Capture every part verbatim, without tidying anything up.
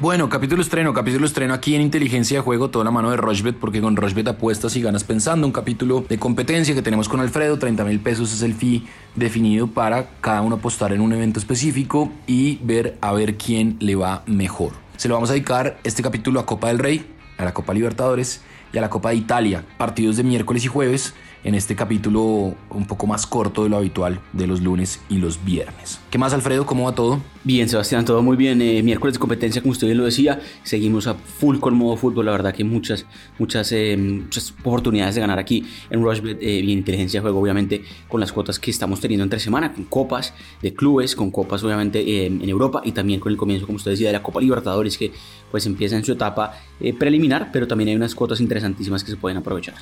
Bueno, capítulo estreno, capítulo estreno aquí en Inteligencia de Juego, toda la mano de Rojbet, porque con Rojbet apuestas y ganas pensando. Un capítulo de competencia que tenemos con Alfredo, treinta mil pesos es el fee definido para cada uno apostar en un evento específico y ver a ver quién le va mejor. Se lo vamos a dedicar este capítulo a Copa del Rey, a la Copa Libertadores y a la Copa de Italia, partidos de miércoles y jueves, en este capítulo un poco más corto de lo habitual de los lunes y los viernes. ¿Qué más, Alfredo? ¿Cómo va todo? Bien, Sebastián, todo muy bien. Eh, miércoles de competencia, como usted lo decía, seguimos a full con modo fútbol. La verdad que muchas, muchas, eh, muchas oportunidades de ganar aquí en Rushbet eh, y en Inteligencia de Juego, obviamente, con las cuotas que estamos teniendo entre semana, con copas de clubes, con copas, obviamente, eh, en Europa y también con el comienzo, como usted decía, de la Copa Libertadores, que pues empieza en su etapa eh, preliminar, pero también hay unas cuotas interesantísimas que se pueden aprovechar.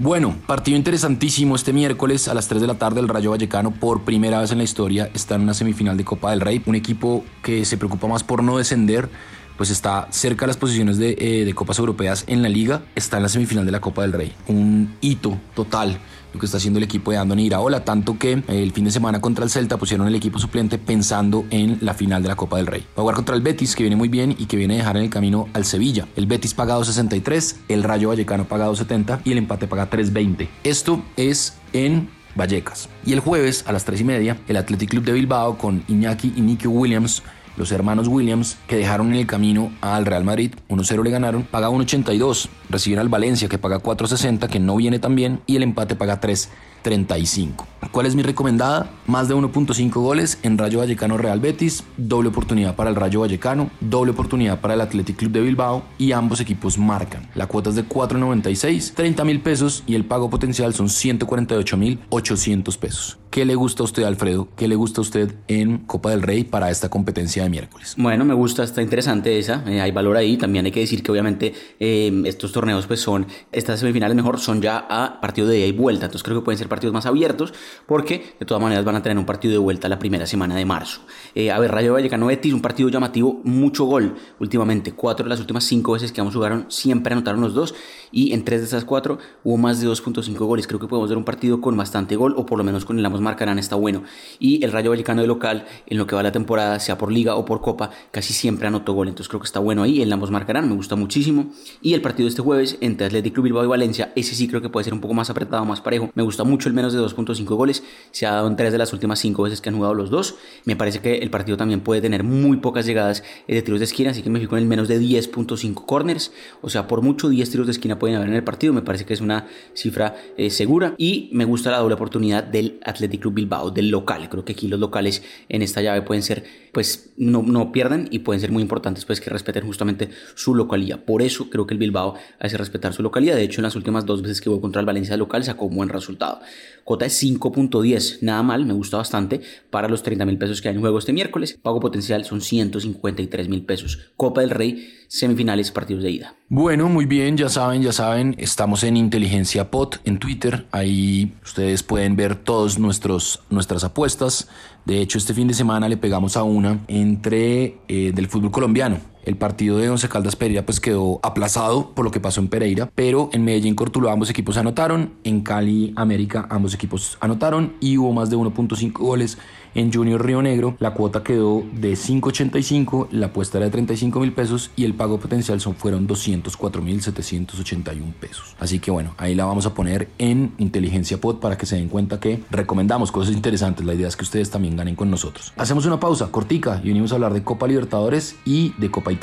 Bueno, partido interesantísimo este miércoles a las tres de la tarde. El Rayo Vallecano, por primera vez en la historia, está en una semifinal de Copa del Rey. Un equipo que se preocupa más por no descender, pues está cerca de las posiciones de, eh, de Copas Europeas en la Liga. Está en la semifinal de la Copa del Rey. Un hito total lo que está haciendo el equipo de Ando Niraola, tanto que el fin de semana contra el Celta pusieron el equipo suplente pensando en la final de la Copa del Rey. Va a jugar contra el Betis, que viene muy bien y que viene a dejar en el camino al Sevilla. El Betis paga dos sesenta y tres, el Rayo Vallecano paga dos setenta y el empate paga tres veinte. Esto es en Vallecas. Y el jueves a las tres y media, el Athletic Club de Bilbao con Iñaki y Nicky Williams, los hermanos Williams, que dejaron en el camino al Real Madrid, uno cero le ganaron, paga uno ochenta y dos, reciben al Valencia, que paga cuatro sesenta, que no viene tan bien, y el empate paga tres treinta y cinco. ¿Cuál es mi recomendada? Más de uno punto cinco goles en Rayo Vallecano Real Betis, doble oportunidad para el Rayo Vallecano, doble oportunidad para el Athletic Club de Bilbao, y ambos equipos marcan. La cuota es de cuatro noventa y seis, treinta mil pesos, y el pago potencial son ciento cuarenta y ocho mil ochocientos pesos. ¿Qué le gusta a usted, Alfredo? ¿Qué le gusta a usted en Copa del Rey para esta competencia de miércoles? Bueno, me gusta, está interesante esa, eh, hay valor ahí. También hay que decir que obviamente eh, estos torneos pues son, estas semifinales mejor, son ya a partido de ida y vuelta, entonces creo que pueden ser partidos más abiertos porque de todas maneras van a tener un partido de vuelta la primera semana de marzo. Eh, a ver, Rayo Vallecano Betis, un partido llamativo, mucho gol últimamente, cuatro de las últimas cinco veces que ambos jugaron siempre anotaron los dos y en tres de esas cuatro hubo más de dos punto cinco goles, creo que podemos ver un partido con bastante gol o por lo menos con el ambos marcarán, está bueno. Y el Rayo Vallecano de local, en lo que va la temporada, sea por liga o por copa, casi siempre anotó gol, entonces creo que está bueno ahí, el ambos marcarán, me gusta muchísimo. Y el partido de este jueves entre Athletic Club Bilbao y Valencia, ese sí creo que puede ser un poco más apretado, más parejo, me gusta mucho el menos de dos punto cinco goles, se ha dado en tres de las últimas cinco veces que han jugado los dos, me parece que el partido también puede tener muy pocas llegadas de tiros de esquina, así que me fijo en el menos de diez punto cinco corners, o sea, por mucho diez tiros de esquina pueden haber en el partido, me parece que es una cifra eh, segura, y me gusta la doble oportunidad del Athletic Club Bilbao del local. Creo que aquí los locales en esta llave pueden ser, pues no, no pierden y pueden ser muy importantes, pues que respeten justamente su localía. Por eso creo que el Bilbao hace respetar su localía. De hecho, en las últimas dos veces que jugó contra el Valencia local sacó un buen resultado. Cuota es cinco punto diez, nada mal, me gusta bastante para los treinta mil pesos que hay en juego este miércoles. Pago potencial son ciento cincuenta y tres mil pesos. Copa del Rey, semifinales, partidos de ida. Bueno, muy bien, ya saben, ya saben, estamos en Inteligencia Pod en Twitter. Ahí ustedes pueden ver todos nuestros, nuestras apuestas. De hecho, este fin de semana le pegamos a una entre eh, del fútbol colombiano. El partido de Once Caldas Pereira pues quedó aplazado por lo que pasó en Pereira, pero en Medellín Cortuluá ambos equipos anotaron, en Cali América ambos equipos anotaron y hubo más de uno punto cinco goles en Junior Río Negro. La cuota quedó de cinco ochenta y cinco, la apuesta era de treinta y cinco mil pesos y el pago potencial son, fueron doscientos cuatro mil setecientos ochenta y un pesos. Así que bueno, ahí la vamos a poner en Inteligencia Pod para que se den cuenta que recomendamos cosas interesantes. La idea es que ustedes también ganen con nosotros. Hacemos una pausa cortica y venimos a hablar de Copa Libertadores y de Copa Italia.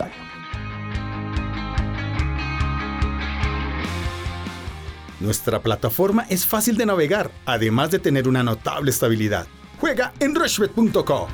Nuestra plataforma es fácil de navegar, además de tener una notable estabilidad. Juega en rushbet punto co.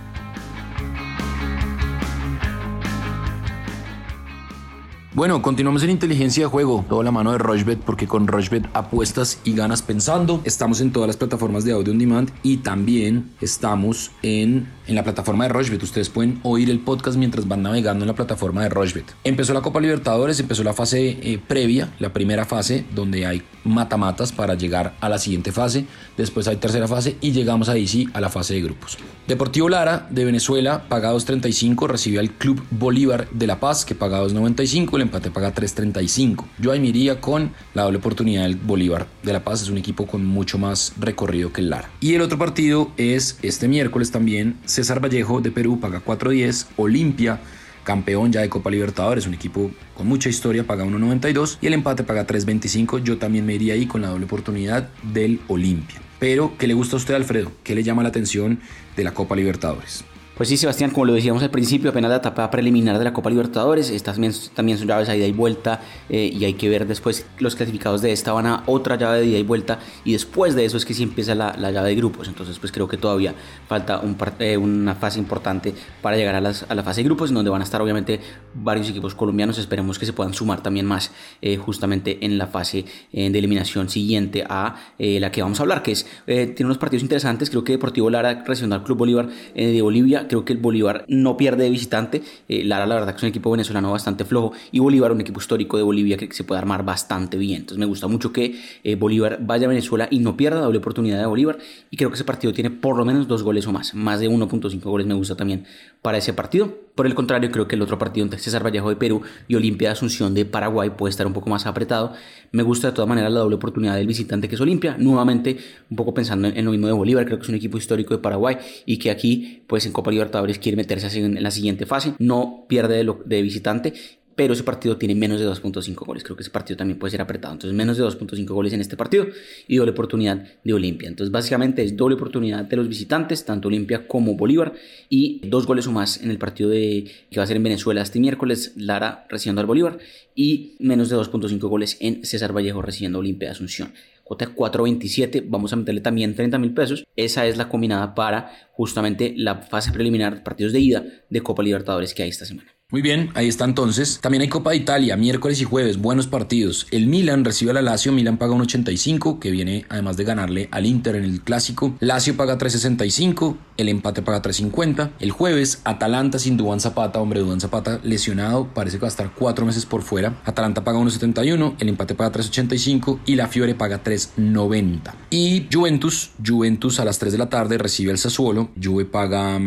Bueno, continuamos en Inteligencia de Juego, toda la mano de Rojbet, porque con Rojbet apuestas y ganas pensando. Estamos en todas las plataformas de audio on demand y también estamos en, en la plataforma de Rojbet. Ustedes pueden oír el podcast mientras van navegando en la plataforma de Rojbet. Empezó la Copa Libertadores, empezó la fase eh, previa, la primera fase, donde hay matamatas para llegar a la siguiente fase. Después hay tercera fase y llegamos ahí sí a la fase de grupos. Deportivo Lara de Venezuela paga dos treinta y cinco, recibe al Club Bolívar de La Paz que paga dos noventa y cinco. El empate paga tres treinta y cinco. Yo ahí me iría con la doble oportunidad del Bolívar de La Paz. Es un equipo con mucho más recorrido que el Lara. Y el otro partido es este miércoles también. César Vallejo de Perú paga cuatro diez. Olimpia campeón ya de Copa Libertadores, un equipo con mucha historia, paga uno noventa y dos y el empate paga tres veinticinco. Yo también me iría ahí con la doble oportunidad del Olimpia. Pero, ¿qué le gusta a usted, Alfredo? ¿Qué le llama la atención de la Copa Libertadores? Pues sí, Sebastián, como lo decíamos al principio, apenas la etapa preliminar de la Copa Libertadores, estas también son llaves a ida y vuelta, eh, y hay que ver después los clasificados de esta van a otra llave de ida y vuelta, y después de eso es que sí empieza la, la llave de grupos. Entonces pues creo que todavía falta un, eh, una fase importante para llegar a, las, a la fase de grupos, en donde van a estar obviamente varios equipos colombianos. Esperemos que se puedan sumar también más eh, justamente en la fase eh, de eliminación siguiente a eh, la que vamos a hablar, que es, eh, tiene unos partidos interesantes. Creo que Deportivo Lara recibiendo al Club Bolívar eh, de Bolivia. Creo que el Bolívar no pierde de visitante. Eh, Lara, la verdad, que es un equipo venezolano bastante flojo. Y Bolívar, un equipo histórico de Bolivia que se puede armar bastante bien. Entonces, me gusta mucho que eh, Bolívar vaya a Venezuela y no pierda la doble oportunidad de Bolívar. Y creo que ese partido tiene por lo menos dos goles o más. Más de uno punto cinco goles me gusta también para ese partido. Por el contrario, creo que el otro partido entre César Vallejo de Perú y Olimpia de Asunción de Paraguay puede estar un poco más apretado. Me gusta de todas maneras la doble oportunidad del visitante, que es Olimpia. Nuevamente, un poco pensando en, en lo mismo de Bolívar. Creo que es un equipo histórico de Paraguay y que aquí, pues en Copa Libertadores Libertadores quiere meterse en la siguiente fase, no pierde de, lo, de visitante, pero ese partido tiene menos de dos punto cinco goles. Creo que ese partido también puede ser apretado, entonces menos de dos punto cinco goles en este partido y doble oportunidad de Olimpia. Entonces básicamente es doble oportunidad de los visitantes, tanto Olimpia como Bolívar, y dos goles o más en el partido de, que va a ser en Venezuela este miércoles, Lara recibiendo al Bolívar, y menos de dos punto cinco goles en César Vallejo recibiendo a Olimpia de Asunción. Cuota cuatro veintisiete, vamos a meterle también treinta mil pesos. Esa es la combinada para justamente la fase preliminar, partidos de ida de Copa Libertadores que hay esta semana. Muy bien, ahí está entonces. También hay Copa de Italia, miércoles y jueves, buenos partidos. El Milan recibe al Lazio, Milan paga uno ochenta y cinco, que viene además de ganarle al Inter en el clásico. Lazio paga tres sesenta y cinco, el empate paga tres cincuenta. El jueves, Atalanta sin Dubán Zapata, hombre, Dubán Zapata lesionado, parece que va a estar cuatro meses por fuera. Atalanta paga uno setenta y uno, el empate paga tres ochenta y cinco y la Fiore paga tres noventa. Y Juventus, Juventus a las tres de la tarde recibe al Sassuolo. Juve paga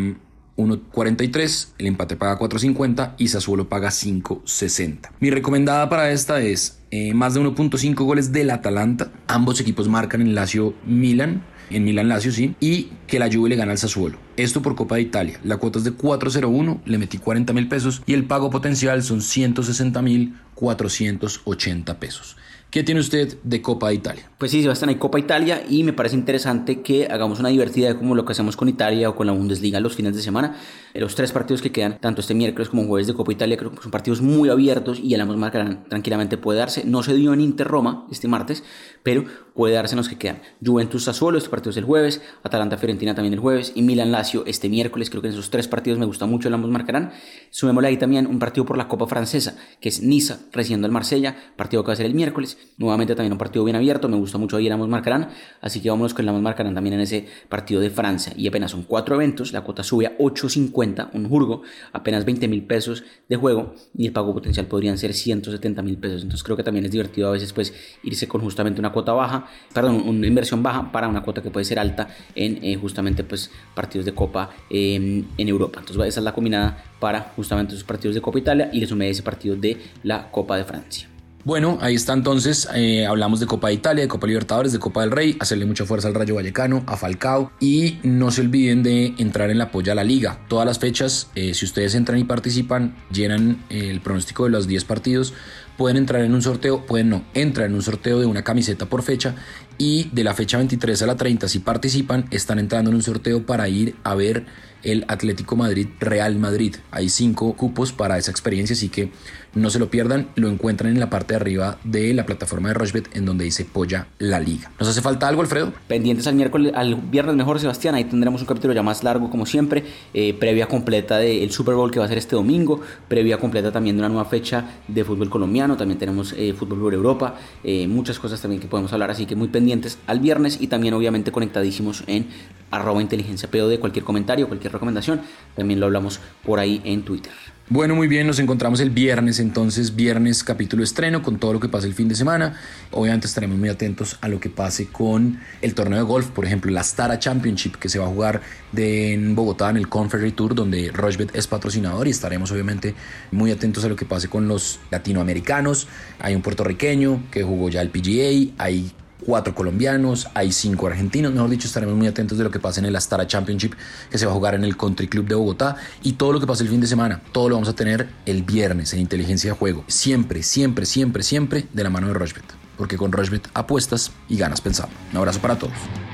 uno cuarenta y tres, el empate paga cuatro cincuenta y Sassuolo paga cinco sesenta. Mi recomendada para esta es eh, más de uno punto cinco goles del Atalanta. Ambos equipos marcan en Lazio-Milan, en Milan-Lazio, sí, y que la Juve le gana al Sassuolo. Esto por Copa de Italia. La cuota es de cuatro cero uno, le metí cuarenta mil pesos y el pago potencial son ciento sesenta mil cuatrocientos ochenta pesos. ¿Qué tiene usted de Copa de Italia? Pues sí, Sebastián, hay Copa Italia y me parece interesante que hagamos una divertida como lo que hacemos con Italia o con la Bundesliga los fines de semana. Los tres partidos que quedan, tanto este miércoles como jueves de Copa Italia, creo que son partidos muy abiertos y el ambos marcarán tranquilamente puede darse. No se dio en Inter-Roma este martes, pero puede darse en los que quedan. Juventus-Sassuolo, este partido es el jueves, Atalanta-Fiorentina también el jueves y Milan-Lazio este miércoles. Creo que en esos tres partidos me gusta mucho el ambos marcarán. Sumémosle ahí también un partido por la Copa Francesa, que es Niza recibiendo al Marsella, partido que va a ser el miércoles. Nuevamente también un partido bien abierto, me gusta mucho ahí el ambos marcarán, así que vámonos con el ambos marcarán también en ese partido de Francia. Y apenas son cuatro eventos, la cuota sube a ocho cincuenta, un jurgo, apenas veinte mil pesos de juego y el pago potencial podrían ser ciento setenta mil pesos. Entonces creo que también es divertido a veces pues irse con justamente una cuota baja, perdón, una inversión baja para una cuota que puede ser alta en eh, justamente pues partidos de Copa eh, en Europa. Entonces esa es la combinada para justamente esos partidos de Copa Italia y le sumé ese partido de la Copa de Francia. Bueno, ahí está entonces, eh, hablamos de Copa de Italia, de Copa Libertadores, de Copa del Rey, hacerle mucha fuerza al Rayo Vallecano, a Falcao y no se olviden de entrar en la polla a la liga. Todas las fechas, eh, si ustedes entran y participan, llenan eh, el pronóstico de los diez partidos, pueden entrar en un sorteo, pueden no, entran en un sorteo de una camiseta por fecha y de la fecha veintitrés a la treinta, si participan, están entrando en un sorteo para ir a ver el Atlético Madrid, Real Madrid. Hay cinco cupos para esa experiencia, así que no se lo pierdan. Lo encuentran en la parte de arriba de la plataforma de Rushbet, en donde dice Polla la Liga. ¿Nos hace falta algo, Alfredo? Pendientes al miércoles, al viernes mejor, Sebastián. Ahí tendremos un capítulo ya más largo, como siempre. Eh, previa completa del Super Bowl que va a ser este domingo. Previa completa también de una nueva fecha de fútbol colombiano. También tenemos eh, fútbol por Europa. Eh, muchas cosas también que podemos hablar, así que muy pendientes al viernes y también obviamente conectadísimos en arroba inteligencia pod. Cualquier comentario, cualquier recomendación, también lo hablamos por ahí en Twitter. Bueno, muy bien, nos encontramos el viernes, entonces viernes capítulo estreno con todo lo que pase el fin de semana. Obviamente estaremos muy atentos a lo que pase con el torneo de golf, por ejemplo, la Ástara Championship que se va a jugar de, en Bogotá en el Conferry Tour, donde Rojbet es patrocinador, y estaremos obviamente muy atentos a lo que pase con los latinoamericanos. Hay un puertorriqueño que jugó ya el P G A, hay cuatro colombianos, hay cinco argentinos. Mejor dicho, estaremos muy atentos de lo que pasa en el Ástara Championship, que se va a jugar en el Country Club de Bogotá, y todo lo que pasa el fin de semana, todo lo vamos a tener el viernes en Inteligencia de Juego, siempre, siempre, siempre, siempre de la mano de Rushbet, porque con Rushbet apuestas y ganas pensando. Un abrazo para todos.